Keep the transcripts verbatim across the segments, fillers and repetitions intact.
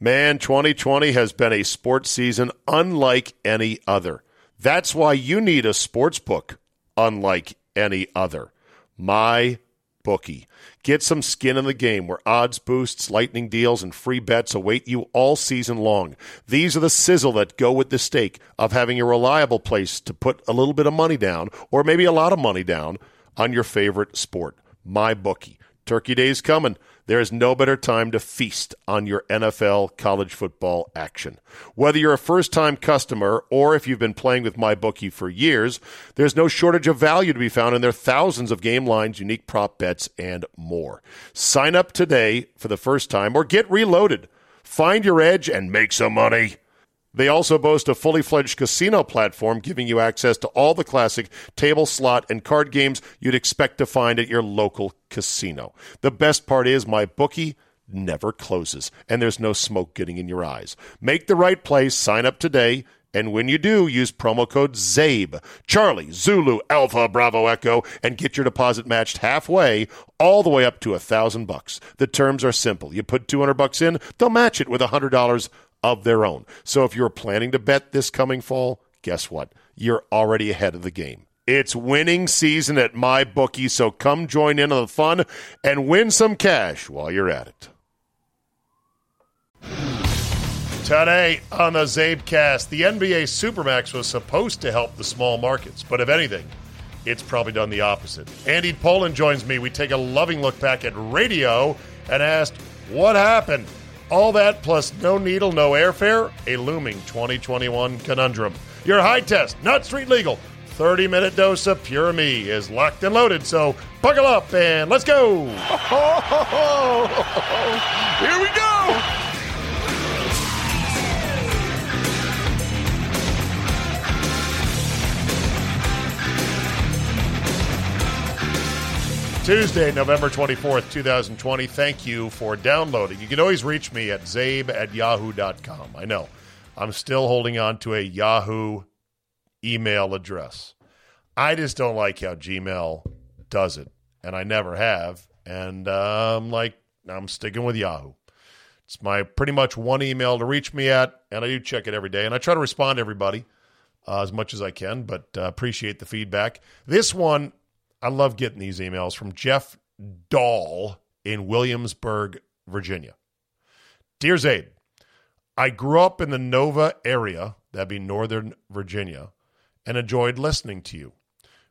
Man, twenty twenty has been a sports season unlike any other. That's why you need a sports book unlike any other. My Bookie. Get some skin in the game where odds boosts, lightning deals, and free bets await you all season long. These are the sizzle that go with the steak of having a reliable place to put a little bit of money down, or maybe a lot of money down, on your favorite sport. My Bookie. Turkey Day is coming. There is no better time to feast on your N F L college football action. Whether you're a first-time customer or if you've been playing with MyBookie for years, there's no shortage of value to be found in their thousands of game lines, unique prop bets, and more. Sign up today for the first time or get reloaded. Find your edge and make some money. They also boast a fully-fledged casino platform giving you access to all the classic table, slot, and card games you'd expect to find at your local casino. The best part is MyBookie never closes, and there's no smoke getting in your eyes. Make the right play, sign up today, and when you do, use promo code Czabe, Charlie, Zulu, Alpha, Bravo, Echo, and get your deposit matched halfway, all the way up to a thousand bucks. The terms are simple. You put two hundred bucks in, they'll match it with one hundred dollars of their own. So if you're planning to bet this coming fall, guess what? You're already ahead of the game. It's winning season at MyBookie, so come join in on the fun and win some cash while you're at it. Today on the Czabecast, the N B A Supermax was supposed to help the small markets, but if anything, it's probably done the opposite. Andy Pollin joins me. We take a loving look back at radio and asked, what happened? All that plus no needle, no airfare, a looming twenty twenty-one conundrum. Your high test, not street legal, thirty-minute dose of pure me is locked and loaded, so buckle up and let's go! Here we go! Tuesday, November twenty-fourth, twenty twenty. Thank you for downloading. You can always reach me at Czabe at yahoo dot com. I know, I'm still holding on to a Yahoo email address. I just don't like how Gmail does it, and I never have. And uh, I'm like, I'm sticking with Yahoo. It's my pretty much one email to reach me at, and I do check it every day. And I try to respond to everybody uh, as much as I can, but uh, appreciate the feedback. This one, I love getting these emails from Jeff Dahl in Williamsburg, Virginia. Dear Czabe, I grew up in the Nova area, that'd be Northern Virginia, and enjoyed listening to you.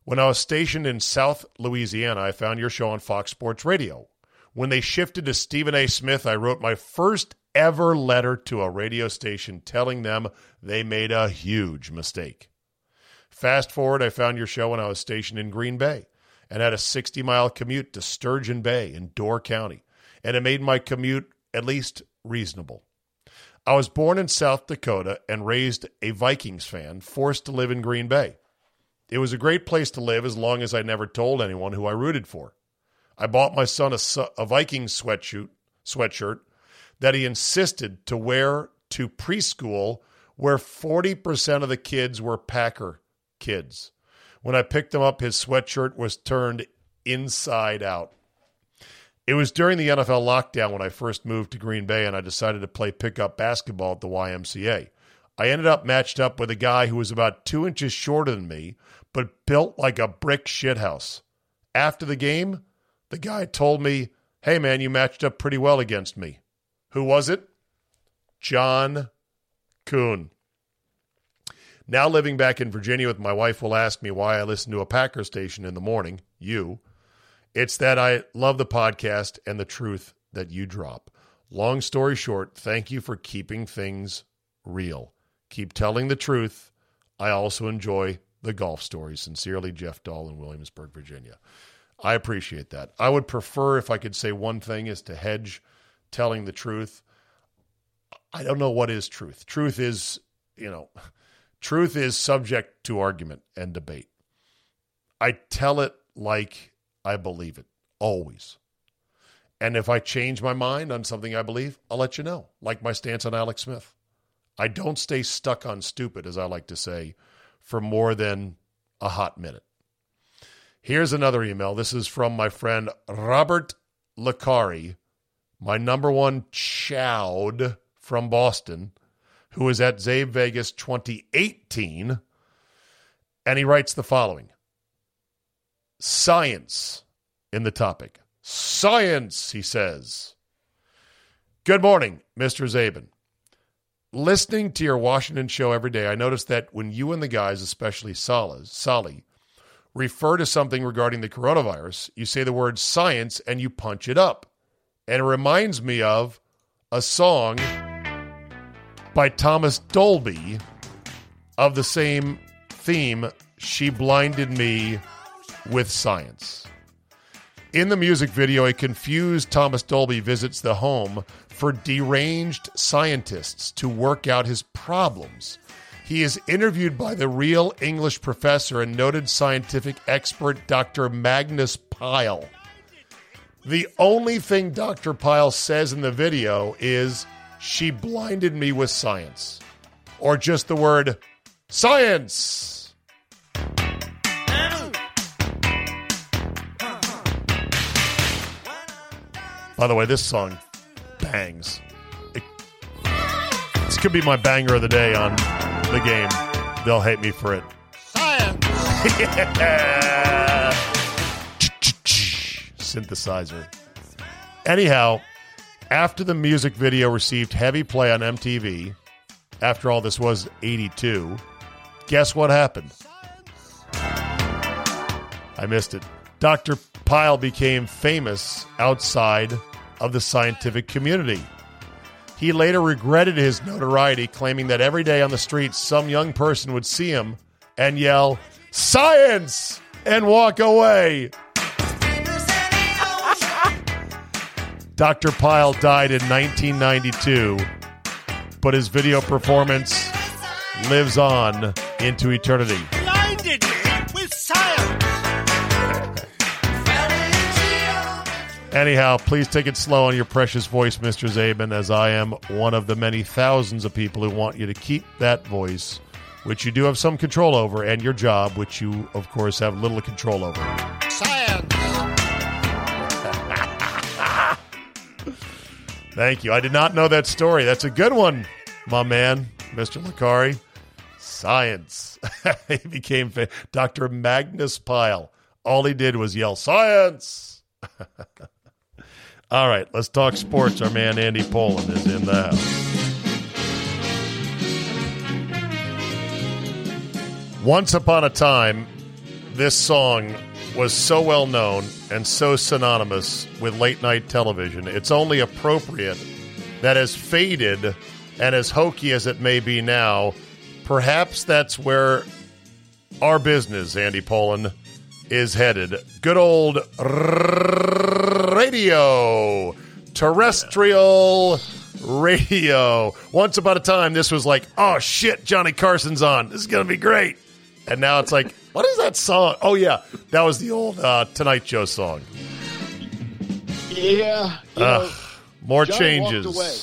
When I was stationed in South Louisiana, I found your show on Fox Sports Radio. When they shifted to Stephen A. Smith, I wrote my first ever letter to a radio station telling them they made a huge mistake. Fast forward, I found your show when I was stationed in Green Bay, and had a sixty-mile commute to Sturgeon Bay in Door County, and it made my commute at least reasonable. I was born in South Dakota and raised a Vikings fan, forced to live in Green Bay. It was a great place to live as long as I never told anyone who I rooted for. I bought my son a, a Vikings sweatshirt, sweatshirt that he insisted to wear to preschool, where forty percent of the kids were Packer kids. When I picked him up, his sweatshirt was turned inside out. It was during the N F L lockdown when I first moved to Green Bay and I decided to play pickup basketball at the Y M C A. I ended up matched up with a guy who was about two inches shorter than me, but built like a brick shithouse. After the game, the guy told me, hey man, you matched up pretty well against me. Who was it? John Kuhn. Now living back in Virginia with my wife will ask me why I listen to a Packer station in the morning, you. It's that I love the podcast and the truth that you drop. Long story short, thank you for keeping things real. Keep telling the truth. I also enjoy the golf stories. Sincerely, Jeff Dahl in Williamsburg, Virginia. I appreciate that. I would prefer, if I could say one thing, is to hedge telling the truth. I don't know what is truth. Truth is, you know... Truth is subject to argument and debate. I tell it like I believe it, always. And if I change my mind on something I believe, I'll let you know, like my stance on Alex Smith. I don't stay stuck on stupid, as I like to say, for more than a hot minute. Here's another email. This is from my friend Robert Licari, my number one chowd from Boston who was at Czabe Vegas twenty eighteen, and he writes the following. Science in the topic. Science, he says. Good morning, Mister Czabe. Listening to your Washington show every day, I noticed that when you and the guys, especially Solly, refer to something regarding the coronavirus, you say the word science and you punch it up. And it reminds me of a song by Thomas Dolby of the same theme, She Blinded Me with Science. In the music video, a confused Thomas Dolby visits the home for deranged scientists to work out his problems. He is interviewed by the real English professor and noted scientific expert Doctor Magnus Pyke. The only thing Doctor Pyke says in the video is, she blinded me with science. Or just the word, science! By the way, this song bangs. It, this could be my banger of the day on the game. They'll hate me for it. Science! Yeah. Synthesizer. Anyhow, after the music video received heavy play on M T V, after all, this was eighty-two, guess what happened? I missed it. Doctor Pyke became famous outside of the scientific community. He later regretted his notoriety, claiming that every day on the streets, some young person would see him and yell, science, and walk away. Doctor Pyke died in nineteen ninety-two, but his video performance lives on into eternity. Blinded with science. Anyhow, please take it slow on your precious voice, Mister Czabe, as I am one of the many thousands of people who want you to keep that voice, which you do have some control over, and your job, which you, of course, have little control over. Science! Thank you. I did not know that story. That's a good one, my man, Mister Licari. Science. He became fa- Doctor Magnus Pyke. All he did was yell, science! All right, let's talk sports. Our man Andy Pollin is in the house. Once upon a time, this song was so well known and so synonymous with late-night television. It's only appropriate that as faded and as hokey as it may be now, perhaps that's where our business, Andy Pollin, is headed. Good old radio. Terrestrial radio. Once upon a time, this was like, oh shit, Johnny Carson's on. This is going to be great. And now it's like, what is that song? Oh yeah, that was the old uh, Tonight Show song. Yeah. You know, uh, more John changes. Walked away.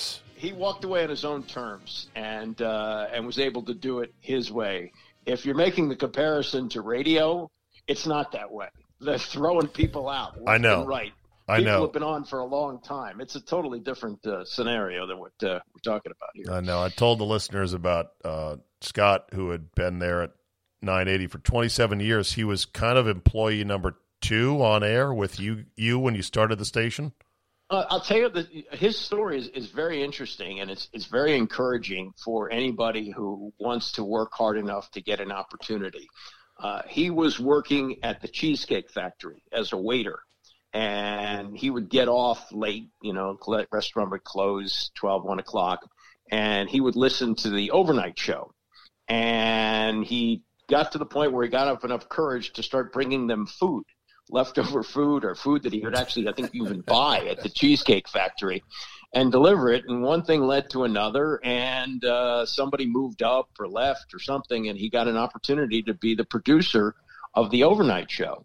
He walked away on his own terms and uh, and was able to do it his way. If you're making the comparison to radio, it's not that way. They're throwing people out. I know. Right. I know. People have been on for a long time. It's a totally different uh, scenario than what uh, we're talking about here. I know. I told the listeners about uh, Scott, who had been there at nine eighty for twenty-seven years. He was kind of employee number two on air with you, you when you started the station. Uh, I'll tell you that his story is, is very interesting, and it's it's very encouraging for anybody who wants to work hard enough to get an opportunity. Uh, he was working at the Cheesecake Factory as a waiter, and he would get off late, you know, restaurant would close twelve, one o'clock, and he would listen to the overnight show. And he got to the point where he got up enough courage to start bringing them food, leftover food or food that he would actually, I think, even buy at the Cheesecake Factory and deliver it. And one thing led to another, and uh, somebody moved up or left or something, and he got an opportunity to be the producer of the overnight show.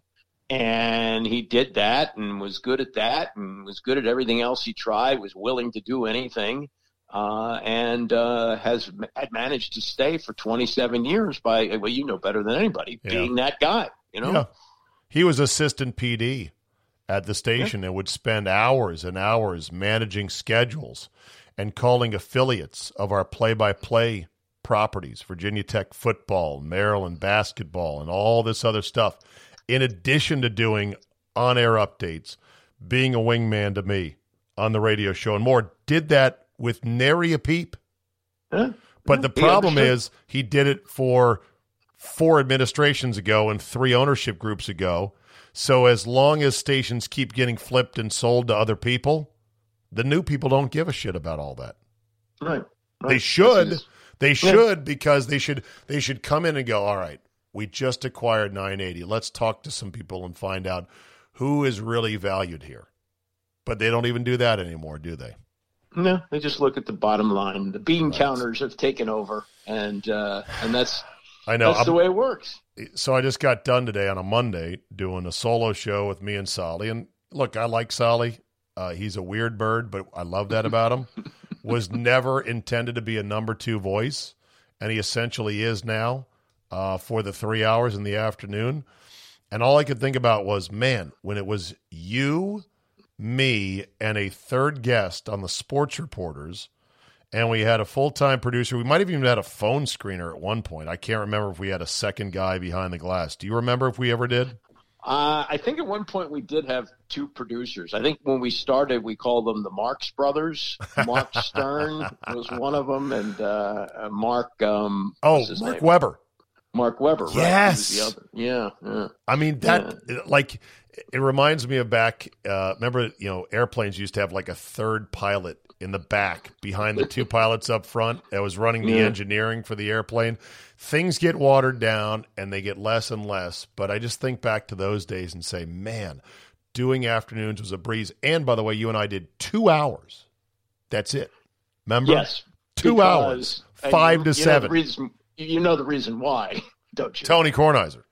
And he did that and was good at that and was good at everything else he tried, was willing to do anything, uh, and uh, has had managed to stay for twenty-seven years by, well, you know better than anybody, yeah. being that guy, you know? Yeah. He was assistant P D at the station and would spend hours and hours managing schedules. and calling affiliates of our play-by-play properties, Virginia Tech football, Maryland basketball, and all this other stuff, in addition to doing on-air updates, being a wingman to me on the radio show and more. Did that with nary a peep. Huh? But the problem yeah, sure. is he did it for four administrations ago and three ownership groups ago. So as long as stations keep getting flipped and sold to other people, the new people don't give a shit about all that. Right. right. They should. Is, they should yeah. because they should they should come in and go, all right, we just acquired nine eighty. Let's talk to some people and find out who is really valued here. But they don't even do that anymore, do they? No, they just look at the bottom line. The bean right. counters have taken over, and uh, and that's I know that's I'm, the way it works. So I just got done today on a Monday doing a solo show with me and Solly. And look, I like Solly. Uh, he's a weird bird, but I love that about him. Was never intended to be a number two voice, and he essentially is now uh, for the three hours in the afternoon. And all I could think about was, man, when it was you, me, and a third guest on the Sports Reporters, and we had a full-time producer. We might have even had a phone screener at one point. I can't remember if we had a second guy behind the glass. Do you remember if we ever did? Uh, I think at one point we did have two producers. I think when we started, we called them the Marx Brothers. Mark Stern was one of them, and uh, Mark. Um, oh, Mark name? Weber. Mark Weber. Right? Yes. The other. Yeah, yeah. I mean that, yeah. like. It reminds me of back, uh, remember, you know, airplanes used to have like a third pilot in the back behind the two pilots up front that was running the yeah. engineering for the airplane. Things get watered down and they get less and less. But I just think back to those days and say, man, doing afternoons was a breeze. And by the way, you and I did two hours. That's it. Remember? Yes. Two hours, five I, to you seven. Know the reason, you know the reason why, don't you? Tony Kornheiser.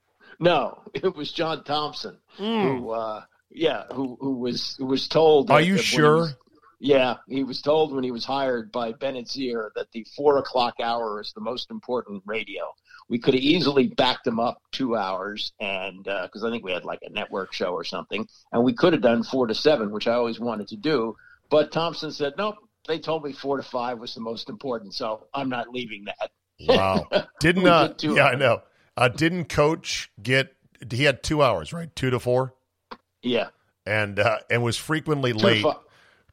No, it was John Thompson mm. who, uh, yeah, who who was who was told. Are that, you that sure? He was, yeah, he was told when he was hired by Bennett Zier that the four o'clock hour is the most important radio. We could have easily backed him up two hours, and because uh, I think we had like a network show or something, and we could have done four to seven, which I always wanted to do. But Thompson said, nope, they told me four to five was the most important, so I'm not leaving that. Wow, didn't uh, did yeah, hours. I know. Uh, didn't Coach get – he had two hours, right? Two to four? Yeah. And uh, and was frequently two late. To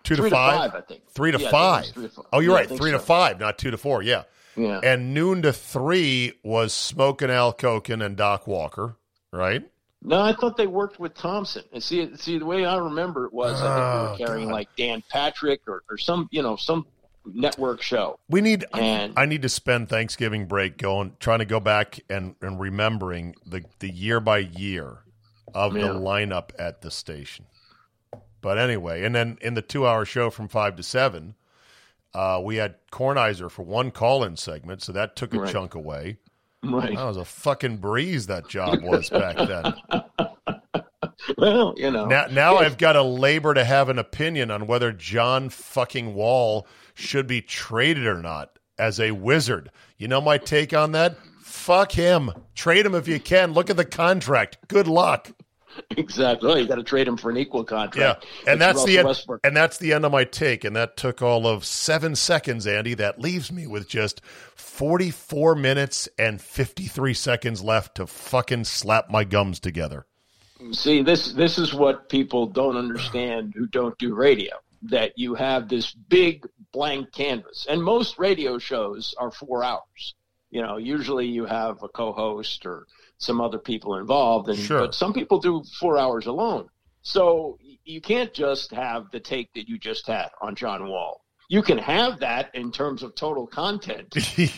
two three to five? Three to five, I think. Three to yeah, five. Three to five. Oh, you're yeah, right. Three so. to five, not two to four. Yeah. Yeah. And noon to three was Smokin' Al Koken and Doc Walker, right? No, I thought they worked with Thompson. And see, see the way I remember it was oh, I think we were carrying God. like Dan Patrick or, or some, you know, some – network show. We need and, I need to spend Thanksgiving break going trying to go back and, and remembering the, the year by year of yeah. the lineup at the station. But anyway, and then in the two hour show from five to seven, uh, we had Kornheiser for one call in segment, so that took a right. chunk away. Right. That was a fucking breeze that job was back then. Well, you know. Now now I've got to labor to have an opinion on whether John fucking Wall should be traded or not as a Wizard. You know my take on that? Fuck him. Trade him if you can. Look at the contract. Good luck. Exactly. Well, you got to trade him for an equal contract. Yeah. And that's the end, and that's the end of my take. And that took all of seven seconds, Andy. That leaves me with just forty-four minutes and fifty-three seconds left to fucking slap my gums together. See, this this is what people don't understand who don't do radio, that you have this big blank canvas. And most radio shows are four hours. You know, usually you have a co-host or some other people involved. And, sure. But some people do four hours alone. So you can't just have the take that you just had on John Wall. You can have that in terms of total content,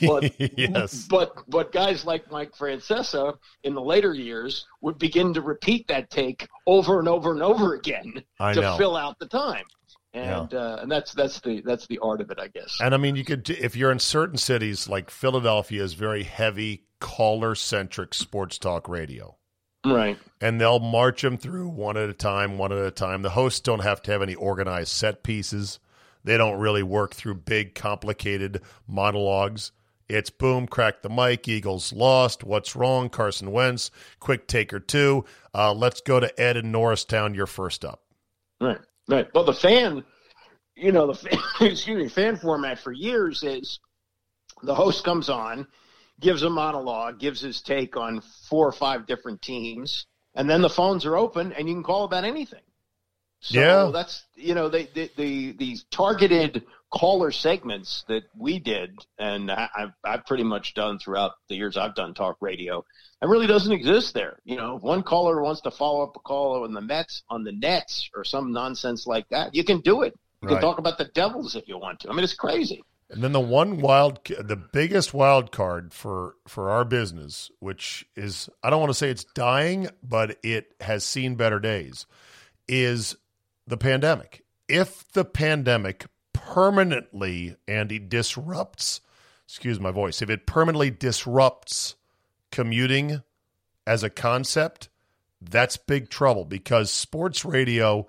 but, yes. but but guys like Mike Francesa in the later years would begin to repeat that take over and over and over again I to know. fill out the time, and yeah. uh, and that's that's the that's the art of it, I guess. And I mean, you could if you're in certain cities like Philadelphia is very heavy caller centric sports talk radio, right? And they'll march them through one at a time, one at a time. The hosts don't have to have any organized set pieces. They don't really work through big, complicated monologues. It's boom, crack the mic, Eagles lost, what's wrong, Carson Wentz, quick take or two. Uh, let's go to Ed in Norristown, you're first up. Right, right. Well, the fan you know, the excuse me, fan format for years is the host comes on, gives a monologue, gives his take on four or five different teams, and then the phones are open and you can call about anything. So yeah. that's, you know, they, they, the the targeted caller segments that we did, and I, I've, I've pretty much done throughout the years I've done talk radio, it really doesn't exist there. You know, if one caller wants to follow up a call on the Mets, on the Nets, or some nonsense like that, you can do it. You right. can talk about the Devils if you want to. I mean, it's crazy. And then the one wild, the biggest wild card for, for our business, which is, I don't want to say it's dying, but it has seen better days, is the pandemic. If the pandemic permanently, Andy, disrupts, excuse my voice, if it permanently disrupts commuting as a concept, that's big trouble, because sports radio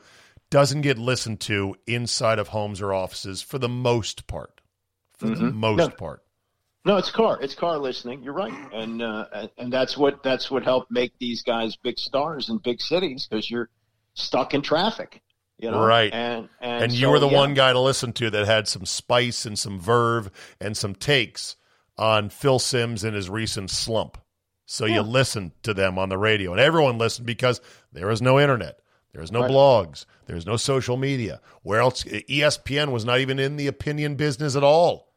doesn't get listened to inside of homes or offices for the most part. For mm-hmm. the most no. part. No, it's car. It's car listening. You're right. And uh, and that's what that's what helped make these guys big stars in big cities, because you're stuck in traffic. You know? Right. And and, and so, you were the yeah. one guy to listen to that had some spice and some verve and some takes on Phil Simms and his recent slump. So yeah. you listened to them on the radio. And everyone listened, because there is no internet. There's no right. blogs. There's no social media. Where else? E S P N was not even in the opinion business at all,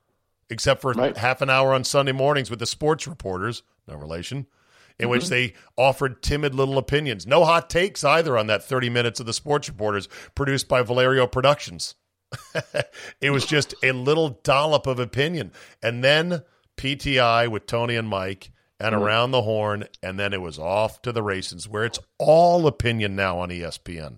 except for right. half an hour on Sunday mornings with the sports reporters, no relation, in mm-hmm. which they offered timid little opinions. No hot takes either on that thirty minutes of the sports reporters produced by Valerio Productions. It was just a little dollop of opinion. And then P T I with Tony and Mike and mm-hmm. Around the Horn, and then it was off to the races, where it's all opinion now on E S P N.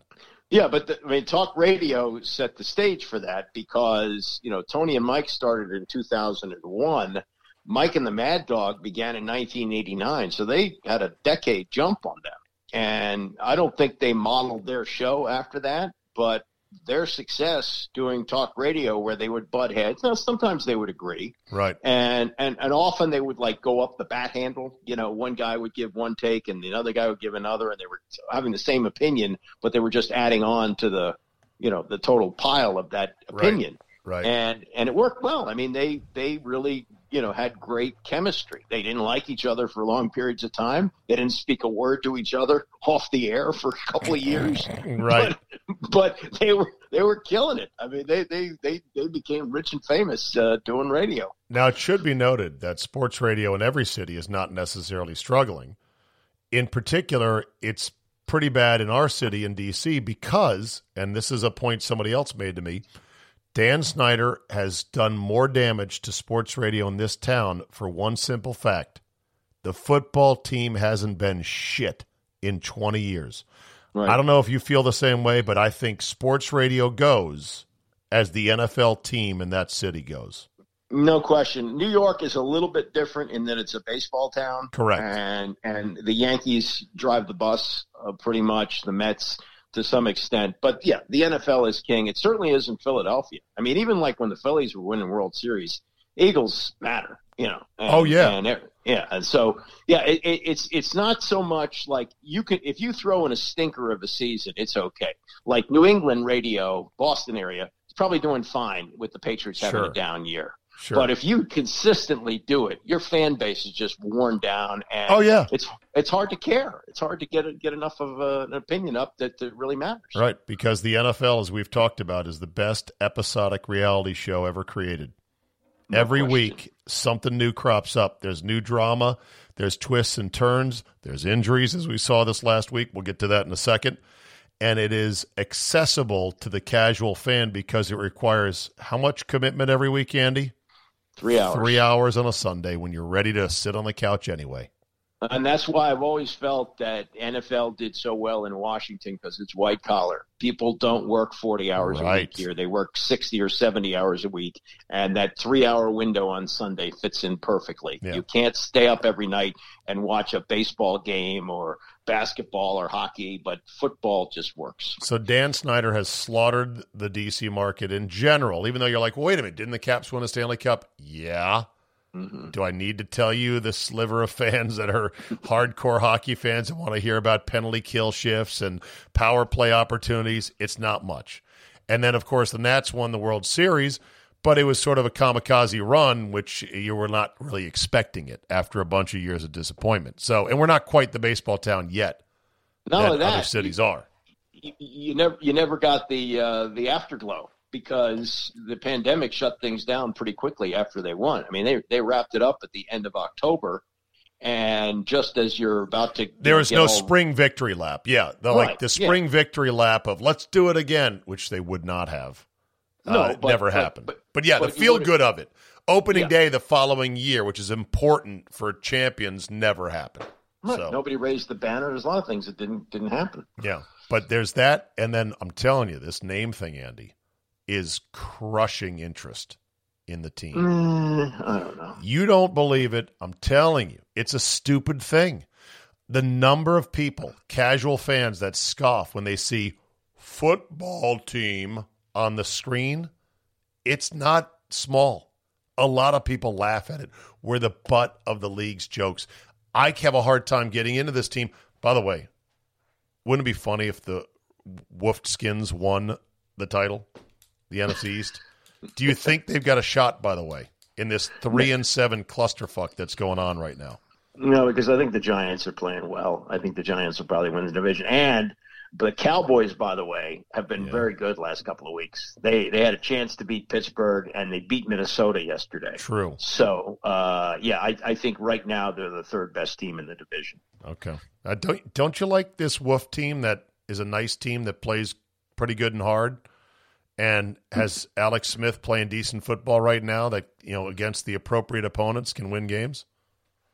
Yeah, but the, I mean, talk radio set the stage for that, because, you know, Tony and Mike started in two thousand one. Mike and the Mad Dog began in nineteen eighty-nine, so they had a decade jump on them. And I don't think they modeled their show after that, but their success doing talk radio, where they would butt heads. Now, sometimes they would agree. Right. And, and, and often they would, like, go up the bat handle. You know, one guy would give one take and the other guy would give another, and they were having the same opinion, but they were just adding on to the, you know, the total pile of that opinion. Right. right. And, and it worked well. I mean, they, they really, you know, had great chemistry. They didn't like each other for long periods of time. They didn't speak a word to each other off the air for a couple of years. Right. But, but they were they were killing it. I mean, they they they, they became rich and famous uh, doing radio. Now, it should be noted that sports radio in every city is not necessarily struggling. In particular, it's pretty bad in our city in D C because, and this is a point somebody else made to me, Dan Snyder has done more damage to sports radio in this town for one simple fact. The football team hasn't been shit in twenty years. Right. I don't know if you feel the same way, but I think sports radio goes as the N F L team in that city goes. No question. New York is a little bit different in that it's a baseball town. Correct. And and the Yankees drive the bus uh, pretty much, the Mets to some extent. But yeah, the N F L is king. It certainly is in Philadelphia. I mean, even like when the Phillies were winning World Series, Eagles matter, you know. And, oh yeah, and it, yeah. And so yeah, it, it, it's it's not so much like you can, if you throw in a stinker of a season, it's okay. Like New England radio, Boston area, it's probably doing fine with the Patriots having sure. a down year. Sure. But if you consistently do it, your fan base is just worn down, and oh, yeah. it's it's hard to care. It's hard to get get enough of a, an opinion up that, that really matters. Right, because the N F L, as we've talked about, is the best episodic reality show ever created. No Every question. week, something new crops up. There's new drama. There's twists and turns. There's injuries, as we saw this last week. We'll get to that in a second. And it is accessible to the casual fan because it requires how much commitment every week, Andy? Three hours. Three hours on a Sunday when you're ready to sit on the couch anyway. And that's why I've always felt that N F L did so well in Washington, because it's white collar. People don't work forty hours right. a week here. They work sixty or seventy hours a week. And that three hour window on Sunday fits in perfectly. Yeah. You can't stay up every night and watch a baseball game or basketball or hockey, but football just works. So Dan Snyder has slaughtered the D C market in general, even though you're like, well, wait a minute, didn't the Caps win a Stanley Cup? Yeah. Mm-hmm. Do I need to tell you the sliver of fans that are hardcore hockey fans and want to hear about penalty kill shifts and power play opportunities? It's not much. And then, of course, the Nats won the World Series, but it was sort of a kamikaze run, which you were not really expecting it after a bunch of years of disappointment. So, and we're not quite the baseball town yet None that, that other cities you, are. You, you never you never got the uh, the afterglow because the pandemic shut things down pretty quickly after they won. I mean, they they wrapped it up at the end of October. And just as you're about to, there was no spring victory lap. Yeah, the, right. like the spring yeah. victory lap of let's do it again, which they would not have. No, uh, it but, never but, happened. But, but yeah, but the feel good of it, opening yeah. day the following year, which is important for champions, never happened. Right. So nobody raised the banner. There's a lot of things that didn't didn't happen. Yeah, but there's that, and then I'm telling you, this name thing, Andy, is crushing interest in the team. Mm, I don't know. You don't believe it. I'm telling you. It's a stupid thing. The number of people, casual fans, that scoff when they see football team on the screen, it's not small. A lot of people laugh at it. We're the butt of the league's jokes. I have a hard time getting into this team. By the way, wouldn't it be funny if the Wolfskins won the title, the N F C East? Do you think they've got a shot, by the way, in this three and seven clusterfuck that's going on right now? No, because I think the Giants are playing well. I think the Giants will probably win the division. And the Cowboys, by the way, have been yeah. very good last couple of weeks. They they had a chance to beat Pittsburgh, and they beat Minnesota yesterday. True. So, uh, yeah, I, I think right now they're the third best team in the division. Okay. Uh, don't, don't you like this Wolf team that is a nice team that plays pretty good and hard? And has Alex Smith playing decent football right now that, you know, against the appropriate opponents can win games?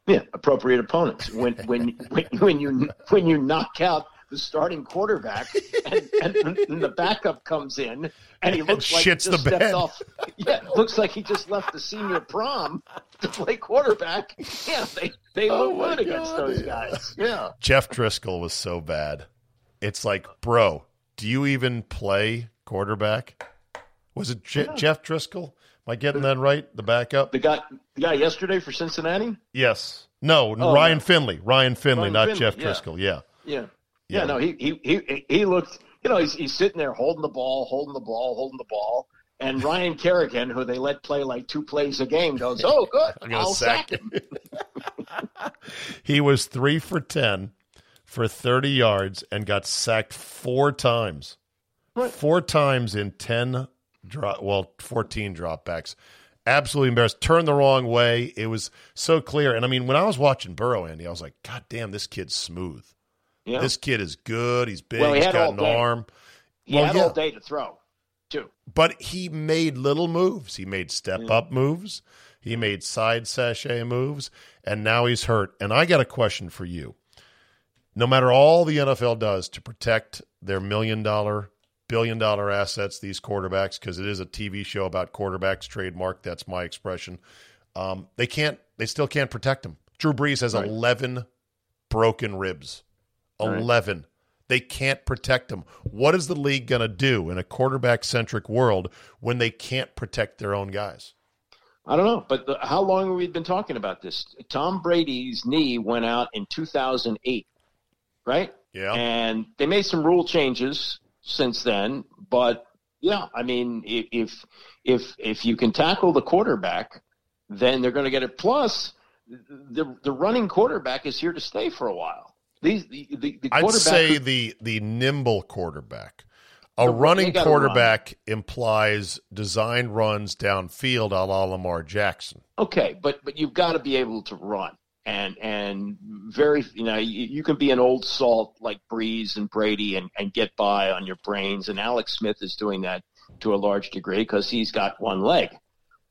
Yeah, appropriate opponents. When when when, when you when you knock out the starting quarterback and, and, and the backup comes in and he looks and like he just stepped bed. off. Yeah, looks like he just left the senior prom to play quarterback. Yeah, they, they oh look good God. against those guys. Yeah. Jeff Driscoll was so bad. It's like, bro, do you even play quarterback? Was it J- yeah. Jeff Driscoll? Am I getting that right? The backup? The guy the guy yesterday for Cincinnati? Yes. No, oh, Ryan yeah. Finley. Ryan Finley, Ryan not Finley. Jeff Driscoll. Yeah. Yeah. Yeah, yeah. yeah no, he, he he he looked, you know, he's, he's sitting there holding the ball, holding the ball, holding the ball, and Ryan Kerrigan, who they let play like two plays a game, goes, oh, good, I'm gonna I'll sack him. He was three for ten for thirty yards and got sacked four times. Four times in ten, drop, well, fourteen dropbacks. Absolutely embarrassed. Turned the wrong way. It was so clear. And, I mean, when I was watching Burrow, Andy, I was like, God damn, this kid's smooth. Yeah. This kid is good. He's big. Well, he He's got an day. arm. He well, had yeah. all day to throw, too. But he made little moves. He made step-up yeah. moves. He made side sachet moves. And now he's hurt. And I got a question for you. No matter all the N F L does to protect their million-dollar billion-dollar assets, these quarterbacks, because it is a T V show about quarterbacks, trademark, that's my expression. Um, they can't, they still can't protect them. Drew Brees has right. eleven broken ribs. eleven. Right. They can't protect them. What is the league going to do in a quarterback-centric world when they can't protect their own guys? I don't know, but the, how long have we been talking about this? Tom Brady's knee went out in two thousand eight, right? Yeah. And they made some rule changes since then, but yeah, I mean, if if if you can tackle the quarterback, then they're going to get it. Plus, the the running quarterback is here to stay for a while. These the, the, the quarterback I'd say who, the the nimble quarterback. A the, running quarterback run. implies designed runs downfield, a la Lamar Jackson. Okay, but but you've got to be able to run. And and very, you know, you, you can be an old salt like Breeze and Brady and, and get by on your brains. And Alex Smith is doing that to a large degree because he's got one leg.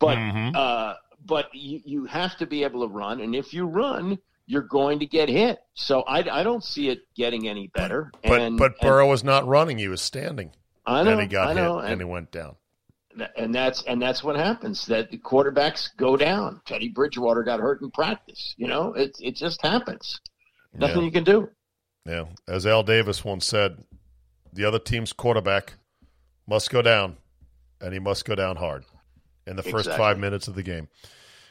But mm-hmm. uh, but you, you have to be able to run. And if you run, you're going to get hit. So I, I don't see it getting any better. But, and, but Burrow and, was not running. He was standing. I know. And he got I know, hit and, and he went down. And that's and that's what happens. That the quarterbacks go down. Teddy Bridgewater got hurt in practice. You know, it it just happens. Nothing yeah. you can do. Yeah, as Al Davis once said, the other team's quarterback must go down, and he must go down hard in the exactly. first five minutes of the game.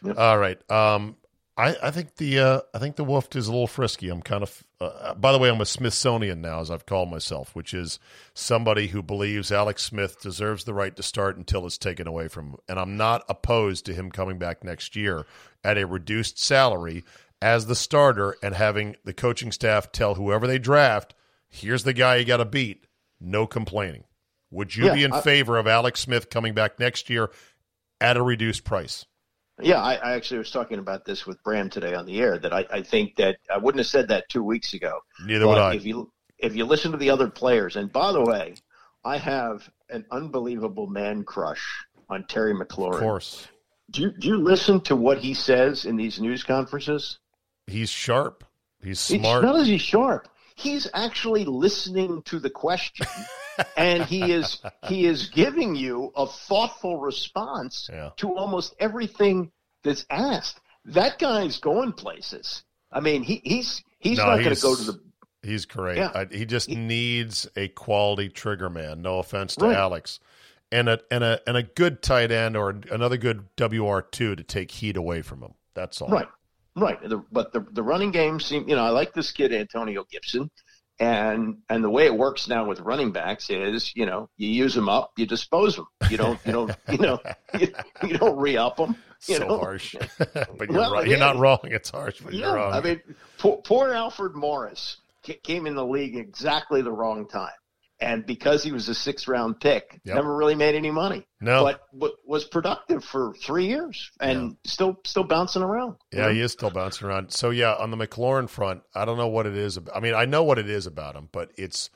Yep. All right, um, I, I think the uh, I think the W F T is a little frisky. I'm kind of uh, by the way, I'm a Smithsonian now, as I've called myself, which is somebody who believes Alex Smith deserves the right to start until it's taken away from him. And I'm not opposed to him coming back next year at a reduced salary as the starter and having the coaching staff tell whoever they draft, here's the guy you got to beat. No complaining. Would you yeah, be in I- favor of Alex Smith coming back next year at a reduced price? Yeah, I, I actually was talking about this with Bram today on the air, that I, I think that I wouldn't have said that two weeks ago. Neither would I. If you, if you listen to the other players, and by the way, I have an unbelievable man crush on Terry McLaurin. Of course. Do you, do you listen to what he says in these news conferences? He's sharp. He's smart. Not as he's sharp. He's actually listening to the question, and he is he is giving you a thoughtful response yeah. to almost everything that's asked. That guy's going places. I mean, he, he's he's no, not going to go to the. He's great. Yeah. I, he just he, needs a quality trigger man. No offense to right. Alex, and a and a and a good tight end or another good W R two to take heat away from him. That's all. Right. Right, the, but the the running game seemed, you know, I like this kid, Antonio Gibson, and and the way it works now with running backs is, you know, you use them up, you dispose them. You don't, you don't, you know, you, you don't re-up them. You so know? Harsh, but you're well, right. You're yeah. not wrong. It's harsh, but yeah, you're wrong. I mean, poor, poor Alfred Morris came in the league exactly the wrong time. And because he was a sixth-round pick, yep. never really made any money. No, but, but was productive for three years and yeah. still still bouncing around. Yeah, you know? He is still bouncing around. So yeah, on the McLaurin front, I don't know what it is. About, I mean, I know what it is about him, but it's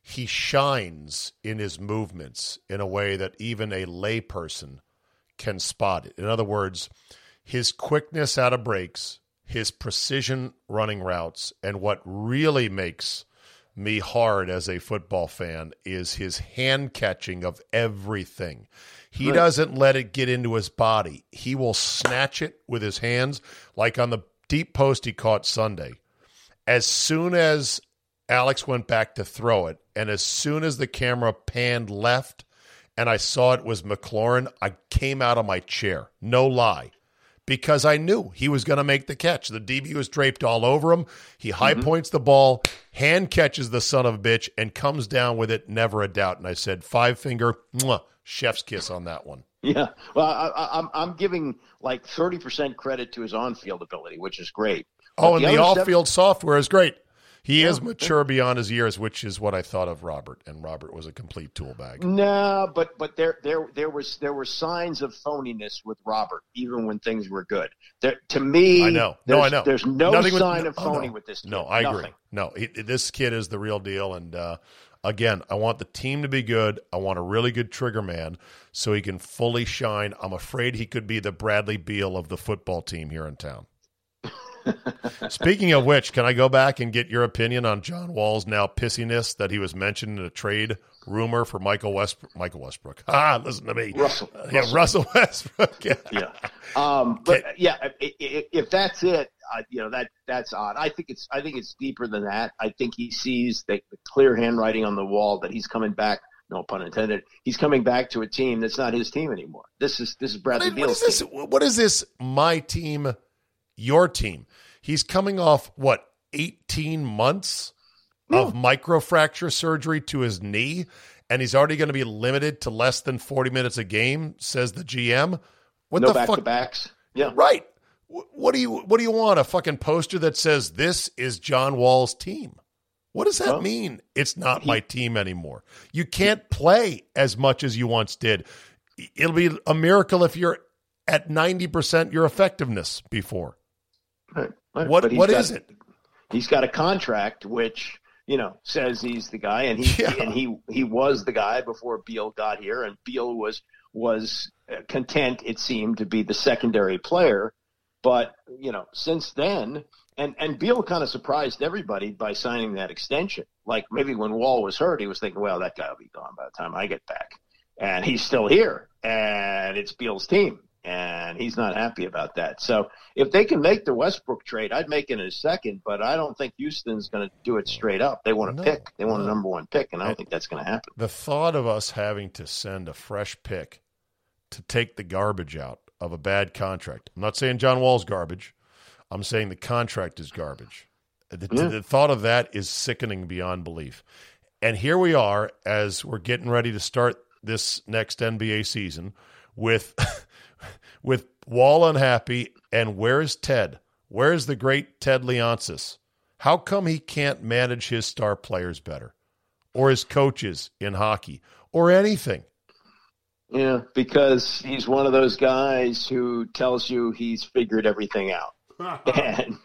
he shines in his movements in a way that even a layperson can spot it. In other words, his quickness out of breaks, his precision running routes, and what really makes me hard as a football fan is his hand catching of everything. He right. doesn't let it get into his body. He will snatch it with his hands, like on the deep post he caught Sunday. As soon as Alex went back to throw it, and as soon as the camera panned left and I saw it was McLaurin, I came out of my chair. No lie. Because I knew he was going to make the catch. The D B was draped all over him. He high mm-hmm. points the ball, hand catches the son of a bitch, and comes down with it, never a doubt. And I said, five finger, mwah, chef's kiss on that one. Yeah, well, I, I'm I'm giving like thirty percent credit to his on-field ability, which is great. But oh, and the, the off-field step- software is great. He yeah. is mature beyond his years, which is what I thought of Robert, and Robert was a complete tool bag. No, but but there there there was there were signs of phoniness with Robert, even when things were good. There, to me, I know. No, I know. There's no Nothing sign with, no, of phony oh, no. with this kid. No, I Nothing. agree. No, he, this kid is the real deal, and uh, again, I want the team to be good. I want a really good trigger man so he can fully shine. I'm afraid he could be the Bradley Beal of the football team here in town. Speaking of which, can I go back and get your opinion on John Wall's now pissiness that he was mentioned in a trade rumor for Michael Westbrook? Michael Westbrook. Ah, listen to me. Russell. Uh, yeah, Russell, Russell Westbrook. Yeah. yeah. Um, but can, yeah, if, if that's it, uh, you know, that that's odd. I think it's I think it's deeper than that. I think he sees the, the clear handwriting on the wall that he's coming back. No pun intended. He's coming back to a team that's not his team anymore. This is this is Bradley what, Beal's what is this, team. What is this? My team. Your team. He's coming off, what, eighteen months yeah. of microfracture surgery to his knee, and he's already going to be limited to less than forty minutes a game, says the G M. What no the back fuck? To backs. Yeah. Right. What do you what do you want? A fucking poster that says this is John Wall's team. What does that well, mean? It's not he, my team anymore. You can't play as much as you once did. It'll be a miracle if you're at ninety percent your effectiveness before. Right, right. What what got, is it? He's got a contract which, you know, says he's the guy, and he yeah. and he he was the guy before Beal got here, and Beal was was content, it seemed, to be the secondary player, but you know, since then, and and Beal kind of surprised everybody by signing that extension. Like maybe when Wall was hurt, he was thinking, well, that guy will be gone by the time I get back, and he's still here, and it's Beal's team. And he's not happy about that. So if they can make the Westbrook trade, I'd make it in a second, but I don't think Houston's going to do it straight up. They want a no, pick. They want no. a number one pick, and I don't I, think that's going to happen. The thought of us having to send a fresh pick to take the garbage out of a bad contract. I'm not saying John Wall's garbage. I'm saying the contract is garbage. The, yeah. the thought of that is sickening beyond belief. And here we are as we're getting ready to start this next N B A season with with Wall unhappy, and where is Ted? Where is the great Ted Leonsis? How come he can't manage his star players better, or his coaches in hockey, or anything? Yeah, because he's one of those guys who tells you he's figured everything out. And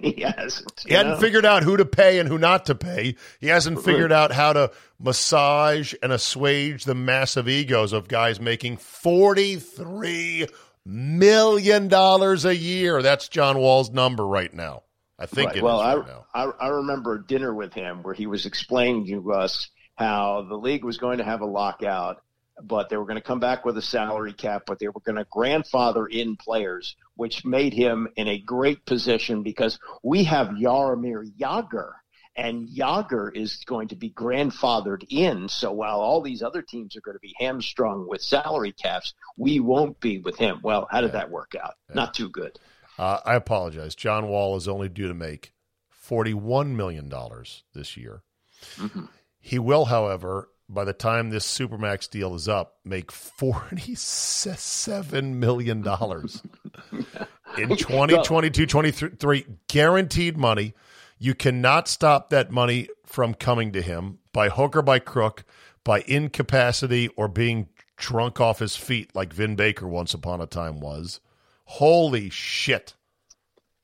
he hasn't. He hadn't know? figured out who to pay and who not to pay. He hasn't figured out how to massage and assuage the massive egos of guys making forty-three million dollars a year. That's John Wall's number right now. I think right. it well, is right I, now. I, I remember a dinner with him where he was explaining to us how the league was going to have a lockout, but they were going to come back with a salary cap, but they were going to grandfather in players, which made him in a great position because we have Jaromir Jagr, and Jagr is going to be grandfathered in. So while all these other teams are going to be hamstrung with salary caps, we won't be with him. Well, how did yeah. that work out? Yeah. Not too good. Uh, I apologize. John Wall is only due to make forty-one million dollars this year. Mm-hmm. He will, however, by the time this Supermax deal is up, make forty-seven million dollars in twenty twenty-two twenty-three, guaranteed money. You cannot stop that money from coming to him by hook or by crook, by incapacity, or being drunk off his feet like Vin Baker once upon a time was. Holy shit.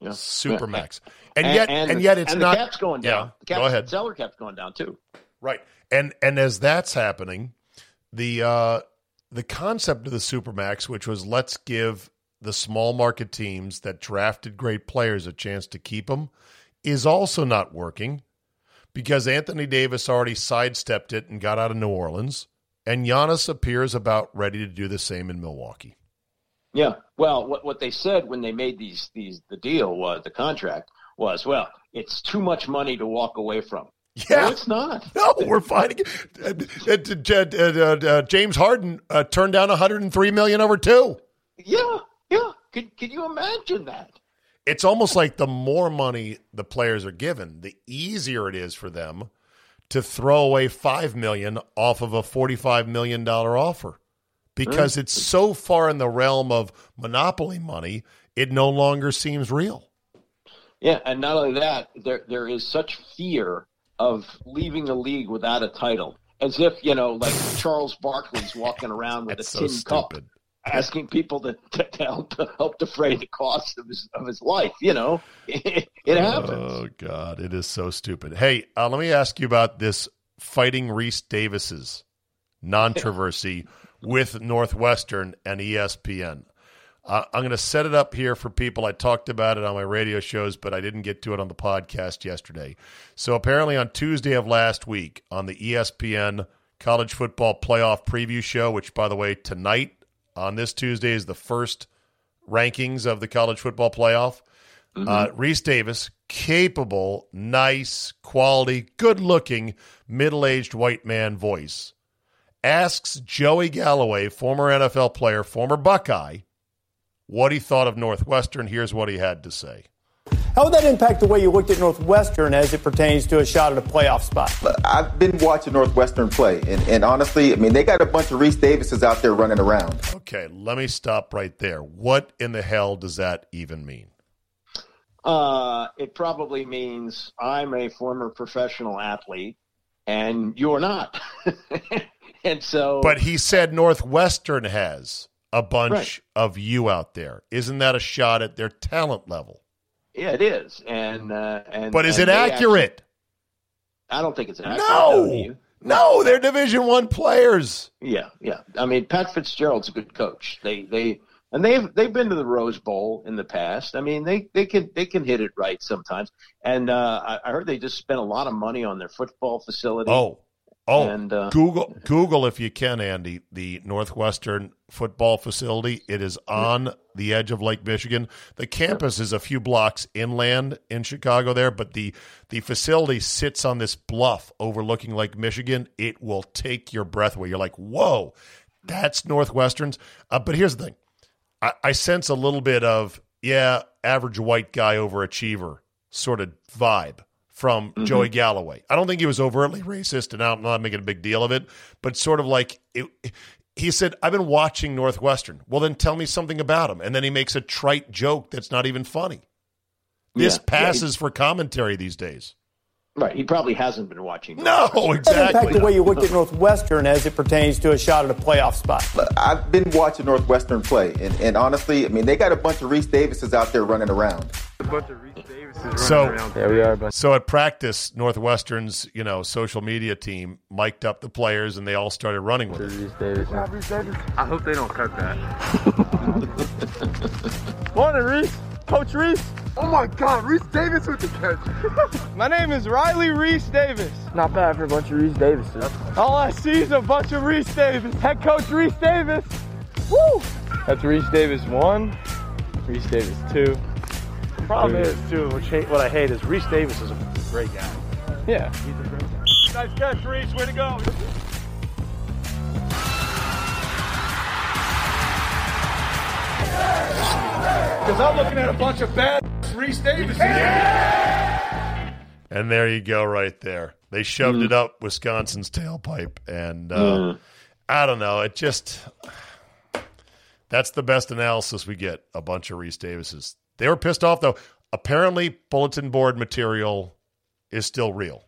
Yeah. Supermax. And, and yet and, and yet it's and not. The cap's going down. Yeah, the cap's, go ahead. The seller cap's going down too. Right. And and as that's happening, the uh, the concept of the Supermax, which was let's give the small market teams that drafted great players a chance to keep them, is also not working because Anthony Davis already sidestepped it and got out of New Orleans, and Giannis appears about ready to do the same in Milwaukee. Yeah. Well, what what they said when they made these these the deal was the contract was, well, it's too much money to walk away from. Yeah, no, it's not. No, we're finding it. Uh, uh, uh, uh, James Harden uh, turned down one hundred three million dollars over two. Yeah, yeah. Could could you imagine that? It's almost like the more money the players are given, the easier it is for them to throw away five million dollars off of a forty-five million dollars offer because mm. it's so far in the realm of monopoly money, it no longer seems real. Yeah, and not only that, there there is such fear of leaving the league without a title, as if, you know, like Charles Barkley's walking around with a so tin cup, stupid. asking people to, to, to help to help defray the cost of his of his life. You know, it, it happens. Oh God, it is so stupid. Hey, uh, let me ask you about this fighting Reese Davis's controversy with Northwestern and E S P N. Uh, I'm going to set it up here for people. I talked about it on my radio shows, but I didn't get to it on the podcast yesterday. So apparently on Tuesday of last week on the E S P N College Football Playoff Preview Show, which, by the way, tonight on this Tuesday is the first rankings of the College Football Playoff, mm-hmm. uh, Reese Davis, capable, nice, quality, good-looking, middle-aged white man voice, asks Joey Galloway, former N F L player, former Buckeye, what he thought of Northwestern. Here's what he had to say. How would that impact the way you looked at Northwestern as it pertains to a shot at a playoff spot? I've been watching Northwestern play, and, and honestly, I mean, they got a bunch of Reese Davises out there running around. Okay, let me stop right there. What in the hell does that even mean? Uh, it probably means I'm a former professional athlete, and you're not. And so, but he said Northwestern has a bunch right. of you out there. Isn't that a shot at their talent level? Yeah, it is. And uh, and but is and it accurate? Actually, I don't think it's accurate. No, though, no, they're Division One players. Yeah, yeah. I mean, Pat Fitzgerald's a good coach. They they and they've they've been to the Rose Bowl in the past. I mean, they they can they can hit it right sometimes. And uh, I, I heard they just spent a lot of money on their football facility. Oh. Oh, and, uh, Google Google if you can, Andy, the Northwestern football facility. It is on the edge of Lake Michigan. The campus is a few blocks inland in Chicago there, but the, the facility sits on this bluff overlooking Lake Michigan. It will take your breath away. You're like, whoa, that's Northwestern's. Uh, but here's the thing. I, I sense a little bit of, yeah, average white guy overachiever sort of vibe from mm-hmm. Joey Galloway. I don't think he was overtly racist, and I'm not making a big deal of it, but sort of like it, he said, I've been watching Northwestern. Well, then tell me something about him. And then he makes a trite joke that's not even funny. This yeah. passes yeah, he, for commentary these days. Right. He probably hasn't been watching. No, exactly. In fact, the way you look at Northwestern as it pertains to a shot at a playoff spot. I've been watching Northwestern play, and, and honestly, I mean, they got a bunch of Reese Davises out there running around. A bunch of Reese Davises running so, around. There we are. So at practice, Northwestern's, you know, social media team mic'd up the players, and they all started running with it. I hope they don't cut that. Morning, Reese. Coach Reese. Oh, my God. Reese Davis with the catch. My name is Riley Reese Davis. Not bad for a bunch of Reese Davises. All I see is a bunch of Reese Davis. Head coach Reese Davis. Woo! That's Reese Davis one, Reese Davis two. The problem is, too, what I hate is Reese Davis is a great guy. Yeah. He's a great guy. Nice catch, Reese. Way to go. Because I'm looking at a bunch of bad Reese Davis. Yeah! And there you go right there. They shoved mm. it up Wisconsin's tailpipe. And uh, mm. I don't know. It just – that's the best analysis we get, a bunch of Reese Davises. They were pissed off, though. Apparently, bulletin board material is still real.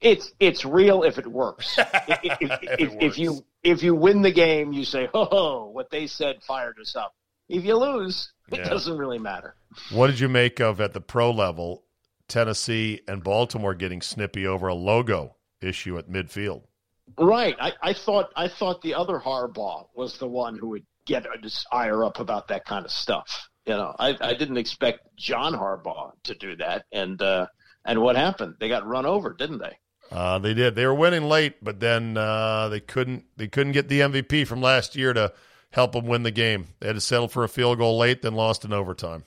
It's it's real if it works. if, if, if, if, it works. if you If you win the game, you say, oh, what they said fired us up. If you lose, it yeah. doesn't really matter. What did you make of, at the pro level, Tennessee and Baltimore getting snippy over a logo issue at midfield? Right. I, I thought I thought the other Harbaugh was the one who would get a ire up about that kind of stuff. You know, I, I didn't expect John Harbaugh to do that. And uh, and what happened? They got run over, didn't they? Uh, they did. They were winning late, but then uh, they couldn't. They couldn't get the M V P from last year to help them win the game. They had to settle for a field goal late, then lost in overtime.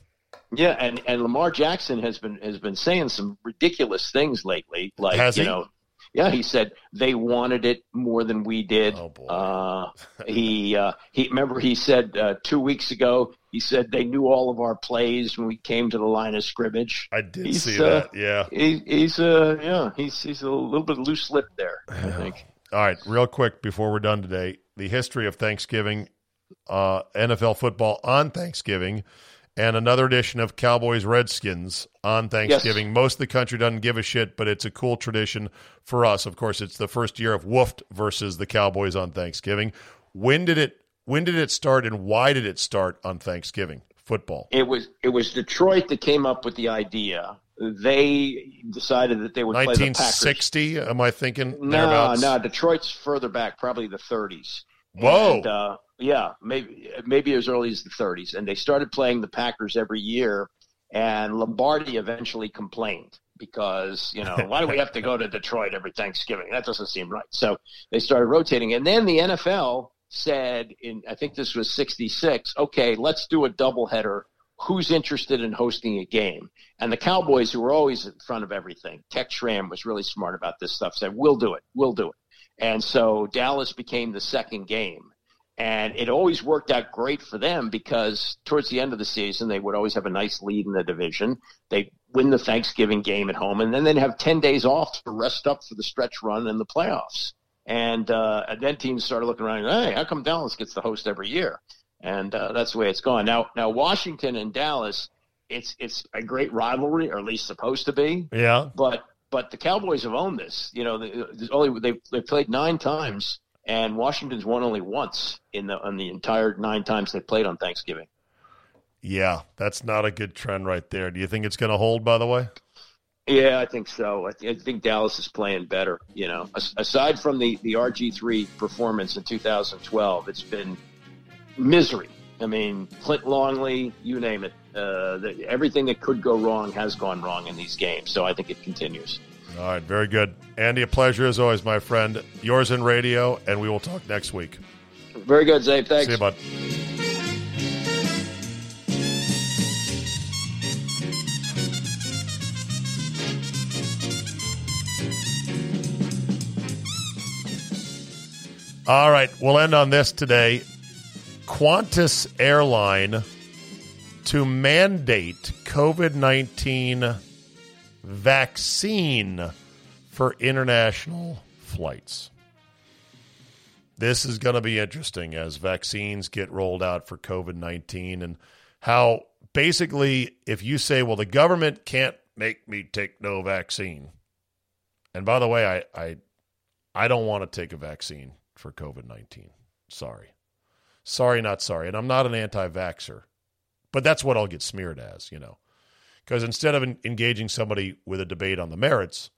Yeah, and, and Lamar Jackson has been has been saying some ridiculous things lately. Like has you he? know, yeah, he said they wanted it more than we did. Oh boy. Uh, he uh, he remember he said uh, two weeks ago he said they knew all of our plays when we came to the line of scrimmage. I did he's, see uh, that. Yeah, he, he's uh yeah he's he's a little bit loose lipped there, I think. All right, real quick before we're done today, the history of Thanksgiving. Uh, N F L football on Thanksgiving, and another edition of Cowboys Redskins on Thanksgiving. Yes. Most of the country doesn't give a shit, but it's a cool tradition for us. Of course, it's the first year of Woofed versus the Cowboys on Thanksgiving. When did it? When did it start, and why did it start on Thanksgiving football? It was it was Detroit that came up with the idea. They decided that they would play the Packers. nineteen sixty, am I thinking? No, no, Detroit's further back, probably the thirties. Whoa. And, uh, yeah, maybe maybe as early as the thirties. And they started playing the Packers every year, and Lombardi eventually complained because, you know, why do we have to go to Detroit every Thanksgiving? That doesn't seem right. So they started rotating. And then the N F L said, in I think this was sixty-six, okay, let's do a doubleheader. Who's interested in hosting a game? And the Cowboys, who were always in front of everything, Tech Schramm was really smart about this stuff, said, we'll do it, we'll do it. And so Dallas became the second game. And it always worked out great for them because towards the end of the season, they would always have a nice lead in the division. They'd win the Thanksgiving game at home, and then they'd have ten days off to rest up for the stretch run in the playoffs. And, uh, and then teams started looking around, and, hey, how come Dallas gets the host every year? And uh, that's the way it's gone. Now, now Washington and Dallas, it's it's a great rivalry, or at least supposed to be. Yeah. But – But the Cowboys have owned this. You know, there's only they they played nine times, and Washington's won only once in the on the entire nine times they played on Thanksgiving. Yeah, that's not a good trend right there. Do you think it's going to hold? By the way, yeah, I think so. I, th- I think Dallas is playing better. You know, As- aside from the the R G three performance in two thousand twelve, it's been misery. I mean, Clint Longley, you name it. Uh, the, everything that could go wrong has gone wrong in these games, so I think it continues. All right, very good. Andy, a pleasure as always, my friend. Yours in radio, and we will talk next week. Very good, Czabe. Thanks. See you, bud. All right, we'll end on this today. Qantas Airline to mandate COVID nineteen vaccine for international flights. This is going to be interesting as vaccines get rolled out for COVID nineteen and how basically if you say, well, the government can't make me take no vaccine. And by the way, I I, I don't want to take a vaccine for COVID nineteen. Sorry. Sorry, not sorry. And I'm not an anti-vaxxer. But that's what I'll get smeared as, you know. Because instead of en- engaging somebody with a debate on the merits,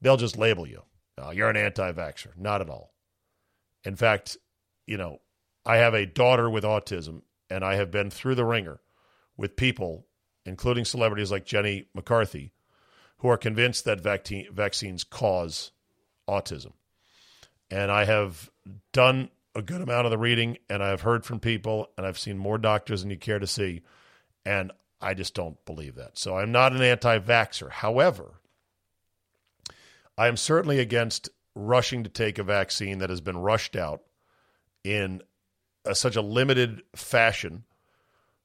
they'll just label you. Oh, you're an anti-vaxxer. Not at all. In fact, you know, I have a daughter with autism, and I have been through the ringer with people, including celebrities like Jenny McCarthy, who are convinced that vaccine, vaccines cause autism. And I have done a good amount of the reading, and I've heard from people, and I've seen more doctors than you care to see, and I just don't believe that. So I'm not an anti-vaxxer. However, I am certainly against rushing to take a vaccine that has been rushed out in a, such a limited fashion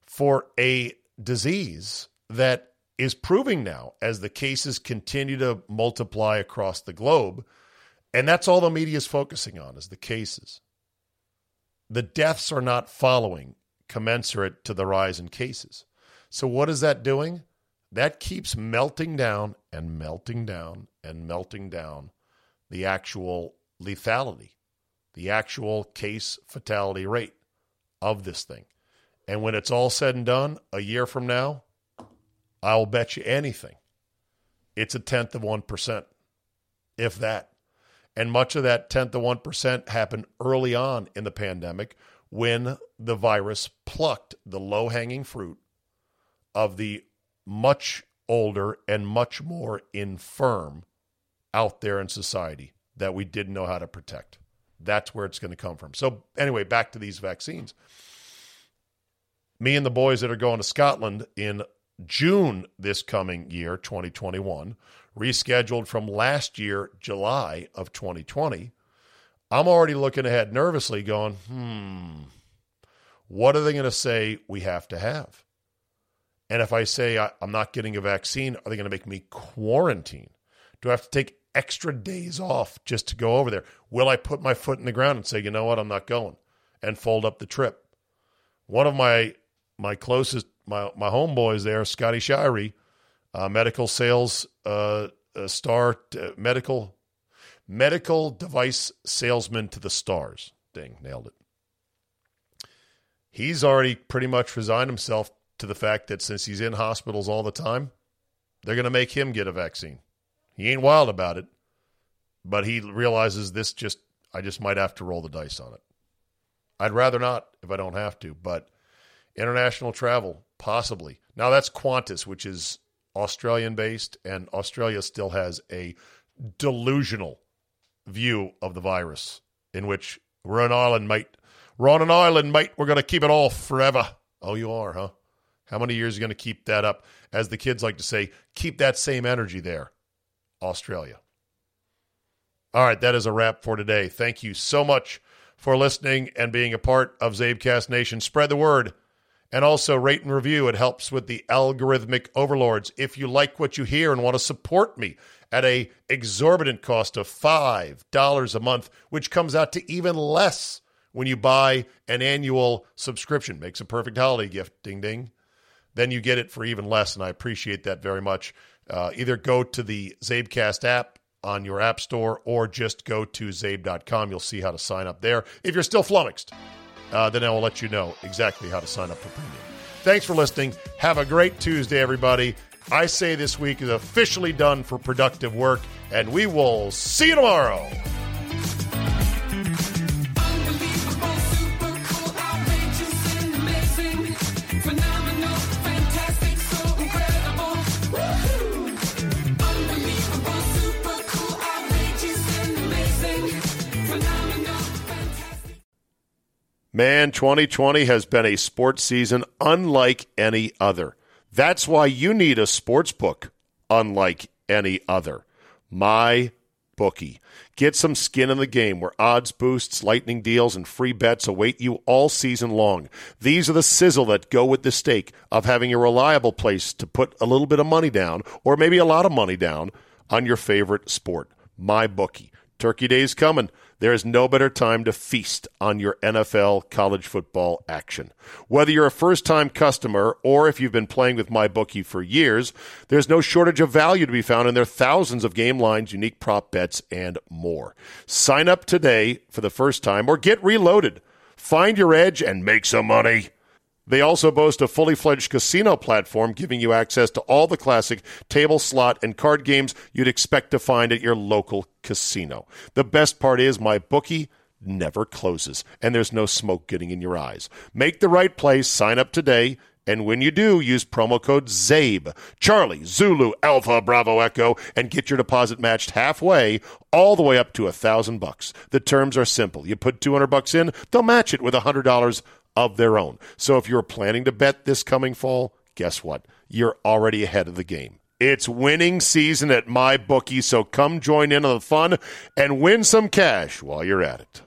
for a disease that is proving now as the cases continue to multiply across the globe. And that's all the media is focusing on is the cases. The deaths are not following commensurate to the rise in cases. So what is that doing? That keeps melting down and melting down and melting down the actual lethality, the actual case fatality rate of this thing. And when it's all said and done, a year from now, I'll bet you anything. It's a tenth of one percent, if that. And much of that tenth of one percent happened early on in the pandemic when the virus plucked the low-hanging fruit of the much older and much more infirm out there in society that we didn't know how to protect. That's where it's going to come from. So anyway, back to these vaccines. Me and the boys that are going to Scotland in June this coming year, twenty twenty-one, rescheduled from last year, July of twenty twenty, I'm already looking ahead nervously going, hmm, what are they going to say we have to have? And if I say I, I'm not getting a vaccine, are they going to make me quarantine? Do I have to take extra days off just to go over there? Will I put my foot in the ground and say, you know what, I'm not going, and fold up the trip? One of my my closest, my, my homeboys there, Scotty Shirey, Uh, medical sales uh, uh, star, uh, medical medical device salesman to the stars. Dang, nailed it. He's already pretty much resigned himself to the fact that since he's in hospitals all the time, they're going to make him get a vaccine. He ain't wild about it, but he realizes this just, I just might have to roll the dice on it. I'd rather not if I don't have to, but international travel, possibly. Now that's Qantas, which is Australian-based, and Australia still has a delusional view of the virus in which we're an island, mate. We're on an island, mate. We're going to keep it all forever. Oh, you are, huh? How many years are you going to keep that up? As the kids like to say, keep that same energy there, Australia. All right, that is a wrap for today. Thank you so much for listening and being a part of Czabecast Nation. Spread the word. And also rate and review. It helps with the algorithmic overlords. If you like what you hear and want to support me at an exorbitant cost of five dollars a month, which comes out to even less when you buy an annual subscription, makes a perfect holiday gift, ding, ding, then you get it for even less, and I appreciate that very much. Uh, either go to the Czabecast app on your app store or just go to Czabe dot com. You'll see how to sign up there. If you're still flummoxed, Uh, then I will let you know exactly how to sign up for premium. Thanks for listening. Have a great Tuesday, everybody. I say this week is officially done for productive work, and we will see you tomorrow. Man, twenty twenty has been a sports season unlike any other. That's why you need a sports book unlike any other. My Bookie. Get some skin in the game where odds boosts, lightning deals, and free bets await you all season long. These are the sizzle that go with the steak of having a reliable place to put a little bit of money down, or maybe a lot of money down, on your favorite sport. MyBookie. Turkey Day is coming. There is no better time to feast on your N F L college football action. Whether you're a first-time customer or if you've been playing with MyBookie for years, there's no shortage of value to be found in their thousands of game lines, unique prop bets, and more. Sign up today for the first time or get reloaded. Find your edge and make some money. They also boast a fully-fledged casino platform giving you access to all the classic table, slot, and card games you'd expect to find at your local casino. The best part is MyBookie never closes, and there's no smoke getting in your eyes. Make the right play, sign up today, and when you do, use promo code Czabe, Charlie, Zulu, Alpha, Bravo, Echo, and get your deposit matched halfway, all the way up to a thousand bucks. The terms are simple. You put two hundred bucks in, they'll match it with one hundred dollars of their own. So if you're planning to bet this coming fall, guess what? You're already ahead of the game. It's winning season at MyBookie, so come join in on the fun and win some cash while you're at it.